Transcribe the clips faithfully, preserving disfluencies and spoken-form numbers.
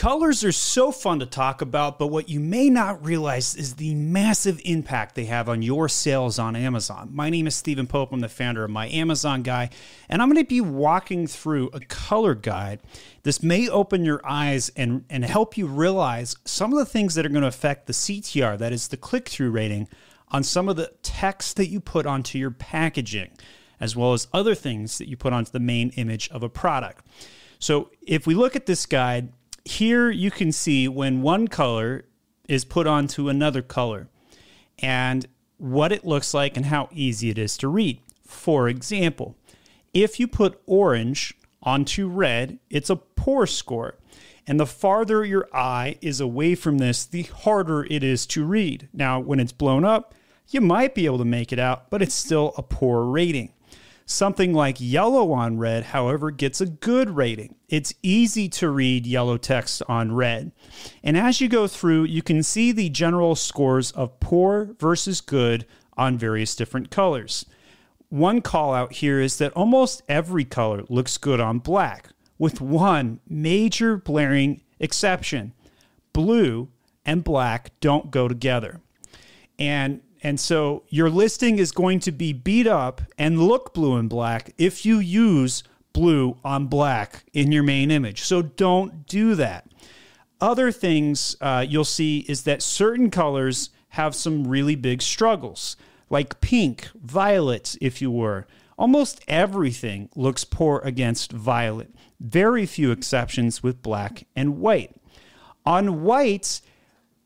Colors are so fun to talk about, but what you may not realize is the massive impact they have on your sales on Amazon. My name is Stephen Pope. I'm the founder of My Amazon Guy, and I'm going to be walking through a color guide. This may open your eyes and, and help you realize some of the things that are going to affect the C T R, that is the click-through rating, on some of the text that you put onto your packaging, as well as other things that you put onto the main image of a product. So if we look at this guide, here you can see when one color is put onto another color and what it looks like and how easy it is to read. For example, if you put orange onto red, it's a poor score. And the farther your eye is away from this, the harder it is to read. Now, when it's blown up, you might be able to make it out, but it's still a poor rating. Something like yellow on red, however, gets a good rating. It's easy to read yellow text on red. And as you go through, you can see the general scores of poor versus good on various different colors. One call out here is that almost every color looks good on black, with one major blaring exception. Blue and black don't go together. And And so your listing is going to be beat up and look blue and black if you use blue on black in your main image. So don't do that. Other things uh, you'll see is that certain colors have some really big struggles, like pink, violet, if you were. Almost everything looks poor against violet. Very few exceptions with black and white. On whites,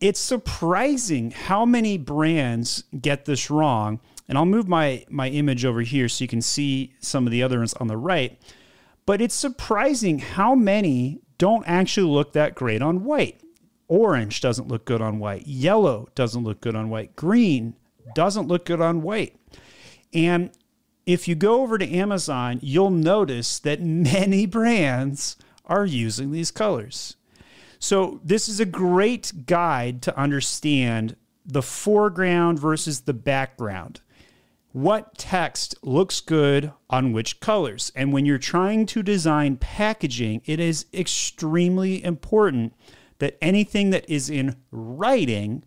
it's surprising how many brands get this wrong. And I'll move my, my image over here so you can see some of the other ones on the right. But it's surprising how many don't actually look that great on white. Orange doesn't look good on white. Yellow doesn't look good on white. Green doesn't look good on white. And if you go over to Amazon, you'll notice that many brands are using these colors. So this is a great guide to understand the foreground versus the background. What text looks good on which colors? And when you're trying to design packaging, it is extremely important that anything that is in writing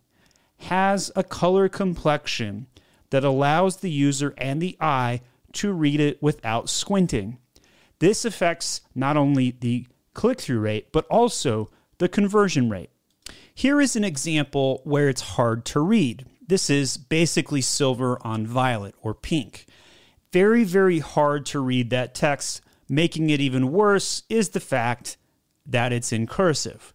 has a color complexion that allows the user and the eye to read it without squinting. This affects not only the click-through rate, but also the conversion rate. Here is an example where it's hard to read. This is basically silver on violet or pink. Very, very hard to read that text. Making it even worse is the fact that it's in cursive,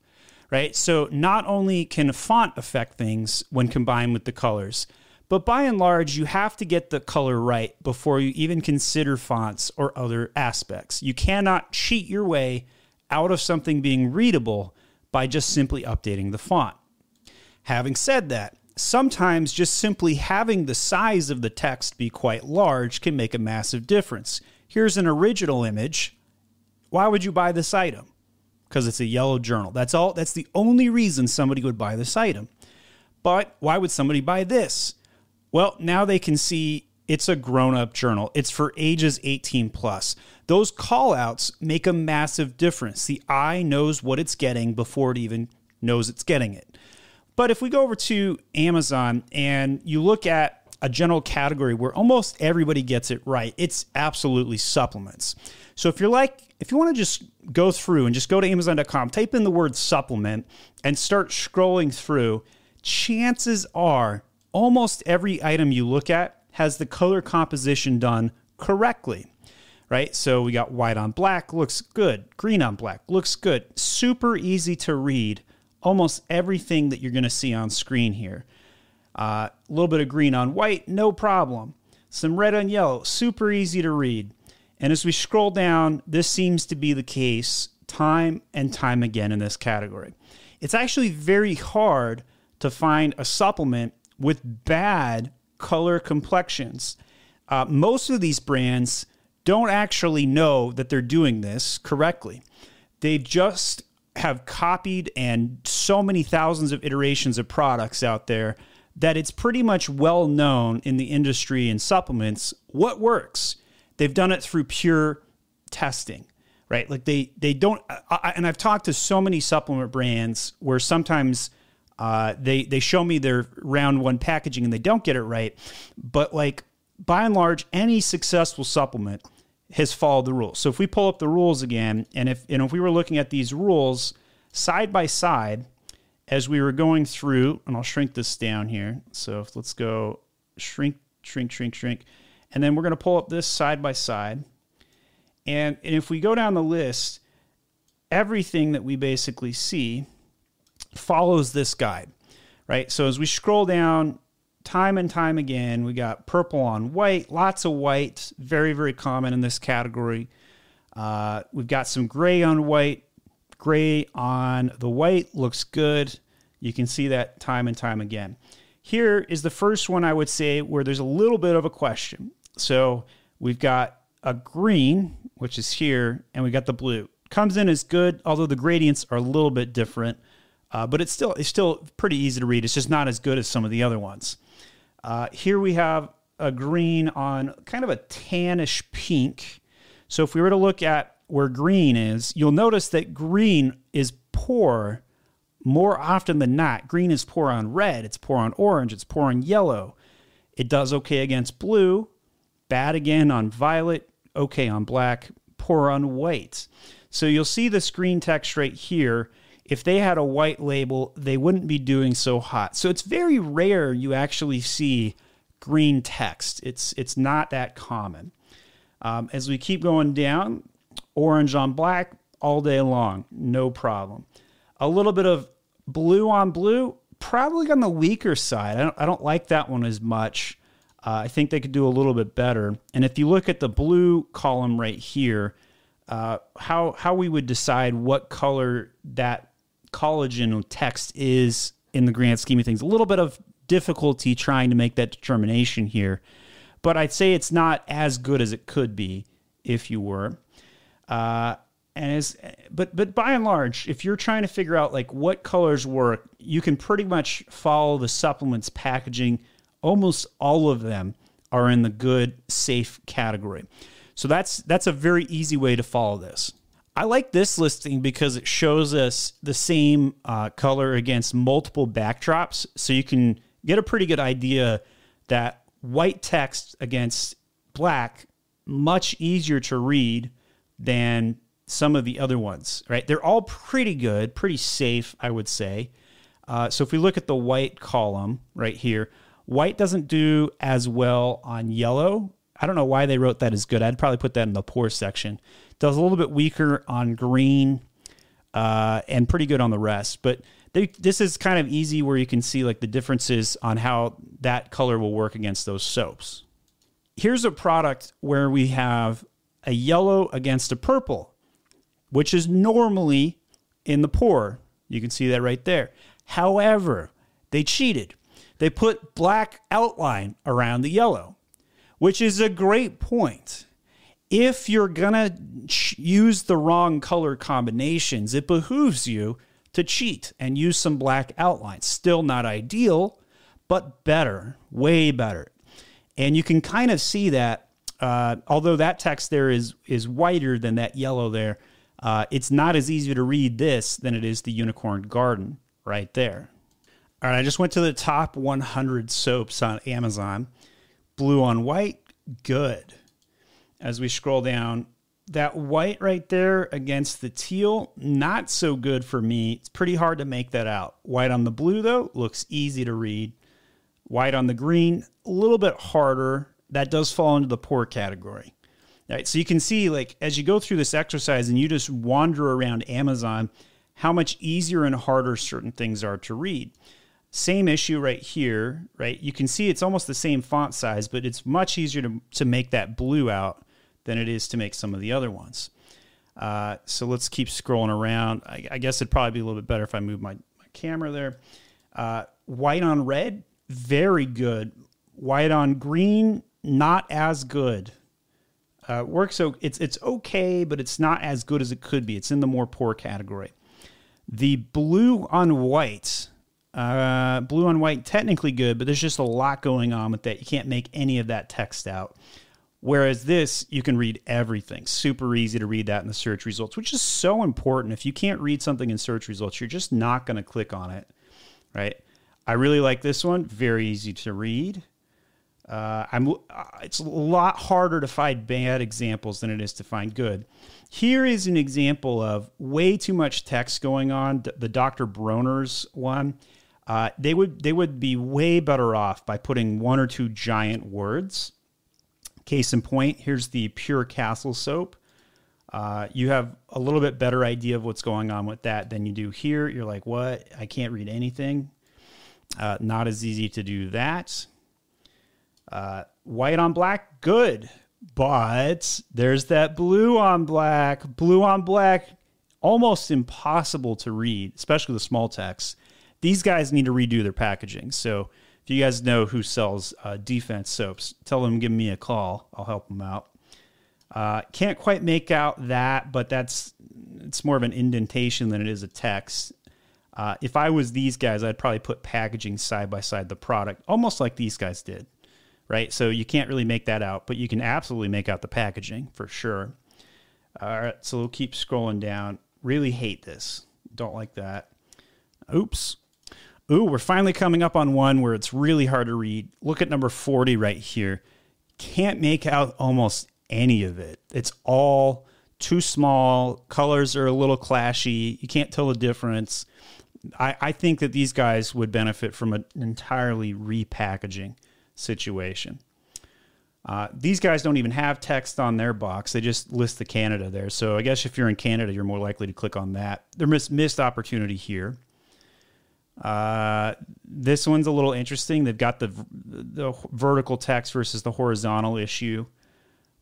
right? So not only can font affect things when combined with the colors, but by and large, you have to get the color right before you even consider fonts or other aspects. You cannot cheat your way out of something being readable by just simply updating the font. Having said that, sometimes just simply having the size of the text be quite large can make a massive difference. Here's an original image. Why would you buy this item? Because it's a yellow journal. That's all. That's the only reason somebody would buy this item. But why would somebody buy this? Well, now they can see it's a grown-up journal. It's for ages eighteen plus. Those call-outs make a massive difference. The eye knows what it's getting before it even knows it's getting it. But if we go over to Amazon and you look at a general category where almost everybody gets it right, it's absolutely supplements. So if you're like, if you want to just go through and just go to Amazon dot com, type in the word supplement and start scrolling through, chances are almost every item you look at has the color composition done correctly, right? So we got white on black, looks good. Green on black, looks good. Super easy to read. Almost everything that you're gonna see on screen here. A uh, little bit of green on white, no problem. Some red on yellow, super easy to read. And as we scroll down, this seems to be the case time and time again in this category. It's actually very hard to find a supplement with bad color complexions. Uh, most of these brands don't actually know that they're doing this correctly. They just have copied and so many thousands of iterations of products out there that it's pretty much well known in the industry and supplements what works. They've done it through pure testing, right? Like they, they don't, I, I, and I've talked to so many supplement brands where sometimes uh, they, they show me their round one packaging and they don't get it right. But like by and large, any successful supplement has followed the rules. So if we pull up the rules again, and if, you know, if we were looking at these rules side by side, as we were going through, and I'll shrink this down here. So let's go shrink, shrink, shrink, shrink. And then we're going to pull up this side by side. And, and if we go down the list, everything that we basically see follows this guide, right? So as we scroll down time and time again, we got purple on white, lots of white, very, very common in this category. Uh, we've got some gray on white. Gray on the white looks good. You can see that time and time again. Here is the first one I would say where there's a little bit of a question. So we've got a green, which is here, and we got the blue. Comes in as good, although the gradients are a little bit different, uh, but it's still, it's still pretty easy to read. It's just not as good as some of the other ones. Uh, here we have a green on kind of a tannish pink. So if we were to look at where green is, you'll notice that green is poor more often than not. Green is poor on red, it's poor on orange, it's poor on yellow. It does okay against blue, bad again on violet, okay on black, poor on white. So you'll see this green text right here. If they had a white label, they wouldn't be doing so hot. So it's very rare you actually see green text. It's, it's not that common. Um, as we keep going down, orange on black all day long, no problem. A little bit of blue on blue, probably on the weaker side. I don't, I don't like that one as much. Uh, I think they could do a little bit better. And if you look at the blue column right here, uh, how, how we would decide what color that collagen text is in the grand scheme of things. A little bit of difficulty trying to make that determination here. But I'd say it's not as good as it could be if you were. Uh, and as, but, but by and large, if you're trying to figure out like what colors work, you can pretty much follow the supplements packaging. Almost all of them are in the good, safe category. So that's, that's a very easy way to follow this. I like this listing because it shows us the same uh, color against multiple backdrops. So you can get a pretty good idea that white text against black, much easier to read than some of the other ones, right? They're all pretty good, pretty safe, I would say. Uh, so if we look at the white column right here, white doesn't do as well on yellow. I don't know why they wrote that as good. I'd probably put that in the poor section. Does a little bit weaker on green uh, and pretty good on the rest. But they, this is kind of easy where you can see like the differences on how that color will work against those soaps. Here's a product where we have a yellow against a purple, which is normally in the poor. You can see that right there. However, they cheated. They put black outline around the yellow, which is a great point. If you're gonna use the wrong color combinations, it behooves you to cheat and use some black outline. Still not ideal, but better, way better. And you can kind of see that Uh, although that text there is, is whiter than that yellow there, uh, it's not as easy to read this than it is the Unicorn Garden right there. All right, I just went to the top one hundred soaps on Amazon. Blue on white, good. As we scroll down, that white right there against the teal, not so good for me. It's pretty hard to make that out. White on the blue, though, looks easy to read. White on the green, a little bit harder. That does fall into the poor category. All right, so you can see, like, as you go through this exercise and you just wander around Amazon, how much easier and harder certain things are to read. Same issue right here, right? You can see it's almost the same font size, but it's much easier to, to make that blue out than it is to make some of the other ones. Uh, so let's keep scrolling around. I, I guess it'd probably be a little bit better if I move my, my camera there. Uh, white on red, very good. White on green, not as good. Uh, works so it's it's okay, but it's not as good as it could be. It's in the more poor category. The blue on white, uh, blue on white, technically good, but there's just a lot going on with that. You can't make any of that text out. Whereas this, you can read everything. Super easy to read that in the search results, which is so important. If you can't read something in search results, you're just not going to click on it, right? I really like this one. Very easy to read. Uh, I'm, uh, it's a lot harder to find bad examples than it is to find good. Here is an example of way too much text going on. The Doctor Bronner's one, uh, they would, they would be way better off by putting one or two giant words. Case in point, here's the Pure Castile soap. Uh, you have a little bit better idea of what's going on with that than you do here. You're like, what? I can't read anything. Uh, not as easy to do that. Uh, white on black, good. But there's that blue on black. Blue on black, almost impossible to read, especially the small text. These guys need to redo their packaging. So if you guys know who sells uh, defense soaps, tell them give me a call. I'll help them out. Uh, can't quite make out that, but that's it's more of an indentation than it is a text. Uh, if I was these guys, I'd probably put packaging side by side the product, almost like these guys did, right? So you can't really make that out, but you can absolutely make out the packaging for sure. All right, so we'll keep scrolling down. Really hate this. Don't like that. Oops. Ooh, we're finally coming up on one where it's really hard to read. Look at number forty right here. Can't make out almost any of it. It's all too small. Colors are a little clashy. You can't tell the difference. I, I think that these guys would benefit from an entirely repackaging situation. Uh, these guys don't even have text on their box. They just list the Canada there. So I guess if you're in Canada, you're more likely to click on that. There miss, missed opportunity here. Uh, this one's a little interesting. They've got the, the vertical text versus the horizontal issue.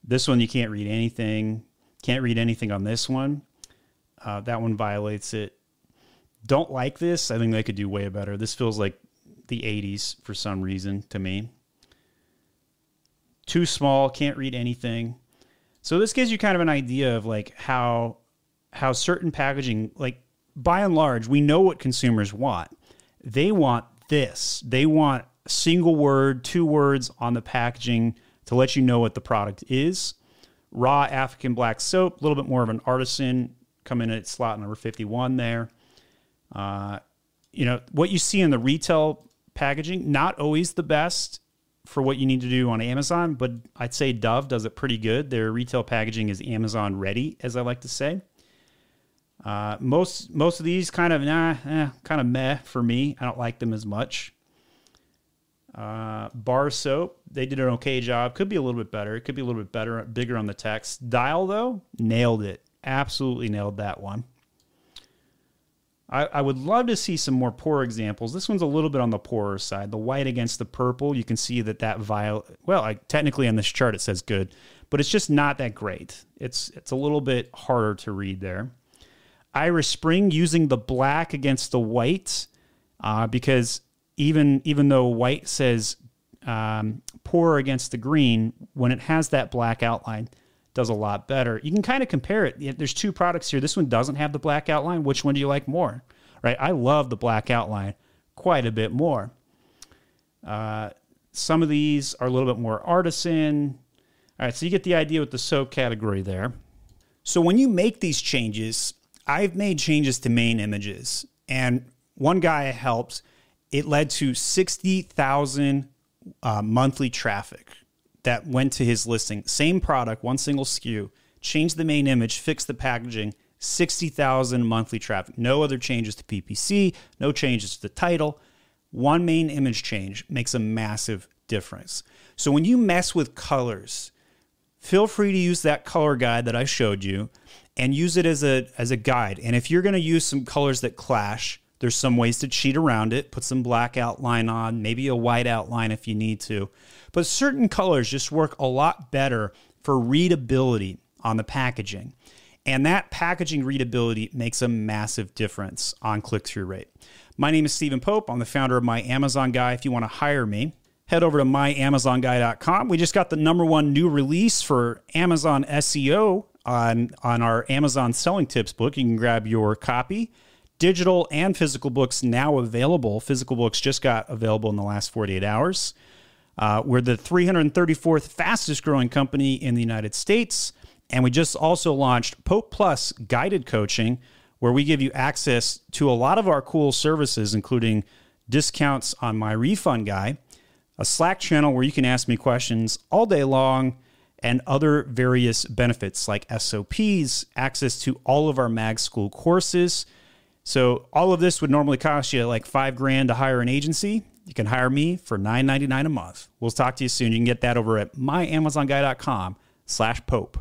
This one, you can't read anything. Can't read anything on this one. Uh, that one violates it. Don't like this. I think they could do way better. This feels like the eighties for some reason to me. Too small. Can't read anything. So this gives you kind of an idea of like how, how certain packaging, like by and large, we know what consumers want. They want this. They want a single word, two words on the packaging to let you know what the product is. Raw African black soap, a little bit more of an artisan, come in at slot number fifty-one there. Uh, you know, what you see in the retail packaging, not always the best for what you need to do on Amazon, but I'd say Dove does it pretty good. Their retail packaging is Amazon ready, as I like to say. Uh, most, most of these kind of, nah, eh, kind of meh for me. I don't like them as much. Uh, bar soap, they did an okay job. Could be a little bit better. It could be a little bit better, bigger on the text. Dial, though, nailed it. Absolutely nailed that one. I, I would love to see some more poor examples. This one's a little bit on the poorer side. The white against the purple, you can see that that violet, well, I, technically on this chart it says good, but it's just not that great. It's, it's a little bit harder to read there. Irish Spring using the black against the white uh, because even, even though white says um, poor against the green, when it has that black outline, does a lot better. You can kind of compare it. There's two products here. This one doesn't have the black outline. Which one do you like more? Right? I love the black outline quite a bit more. Uh, some of these are a little bit more artisan. All right, so you get the idea with the soap category there. So when you make these changes, I've made changes to main images, and one guy helps. It led to sixty thousand uh, monthly traffic that went to his listing. Same product, one single S K U, changed the main image, fixed the packaging, sixty thousand monthly traffic. No other changes to P P C, no changes to the title. One main image change makes a massive difference. So when you mess with colors, feel free to use that color guide that I showed you and use it as a, as a guide. And if you're going to use some colors that clash, there's some ways to cheat around it. Put some black outline on, maybe a white outline if you need to. But certain colors just work a lot better for readability on the packaging. And that packaging readability makes a massive difference on click-through rate. My name is Stephen Pope. I'm the founder of My Amazon Guy. If you want to hire me, head over to my amazon guy dot com. We just got the number one new release for Amazon S E O on, on our Amazon Selling Tips book. You can grab your copy. Digital and physical books now available. Physical books just got available in the last forty-eight hours. Uh, we're the three hundred thirty-fourth fastest growing company in the United States. And we just also launched Poke Plus guided coaching, where we give you access to a lot of our cool services, including discounts on My Refund Guy, a Slack channel where you can ask me questions all day long, and other various benefits like S O Ps, access to all of our MAG school courses. So all of this would normally cost you like five grand to hire an agency. You can hire me for nine ninety-nine a month. We'll talk to you soon. You can get that over at my amazon guy dot com slash pope.